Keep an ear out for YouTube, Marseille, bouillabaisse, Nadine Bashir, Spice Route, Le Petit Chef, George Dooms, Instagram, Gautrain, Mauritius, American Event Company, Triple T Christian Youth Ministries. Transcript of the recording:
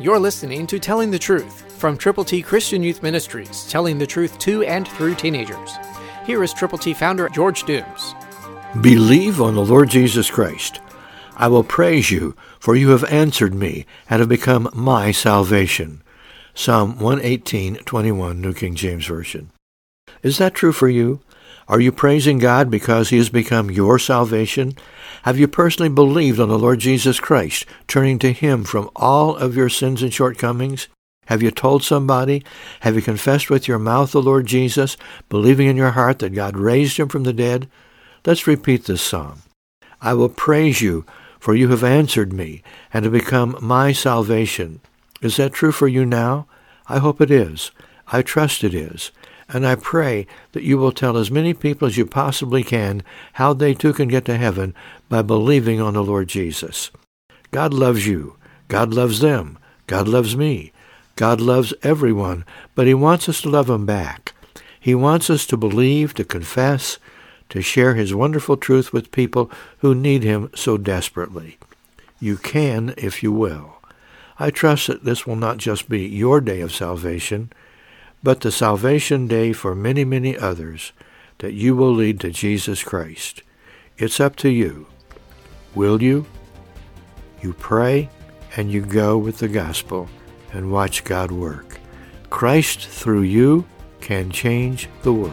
You're listening to Telling the Truth from Triple T Christian Youth Ministries, telling the truth to and through teenagers. Here is Triple T founder George Dooms. Believe on the Lord Jesus Christ. I will praise you, for you have answered me and have become my salvation. Psalm 118:21, New King James Version. Is that true for you? Are you praising God because He has become your salvation? Have you personally believed on the Lord Jesus Christ, turning to Him from all of your sins and shortcomings? Have you told somebody? Have you confessed with your mouth the Lord Jesus, believing in your heart that God raised Him from the dead? Let's repeat this psalm. I will praise you, for you have answered me, and have become my salvation. Is that true for you now? I hope it is. I trust it is. And I pray that you will tell as many people as you possibly can how they too can get to heaven by believing on the Lord Jesus. God loves you. God loves them. God loves me. God loves everyone, but He wants us to love Him back. He wants us to believe, to confess, to share His wonderful truth with people who need Him so desperately. You can if you will. I trust that this will not just be your day of salvation, but the salvation day for many, many others that you will lead to Jesus Christ. It's up to you. Will you? You pray and you go with the gospel and watch God work. Christ through you can change the world.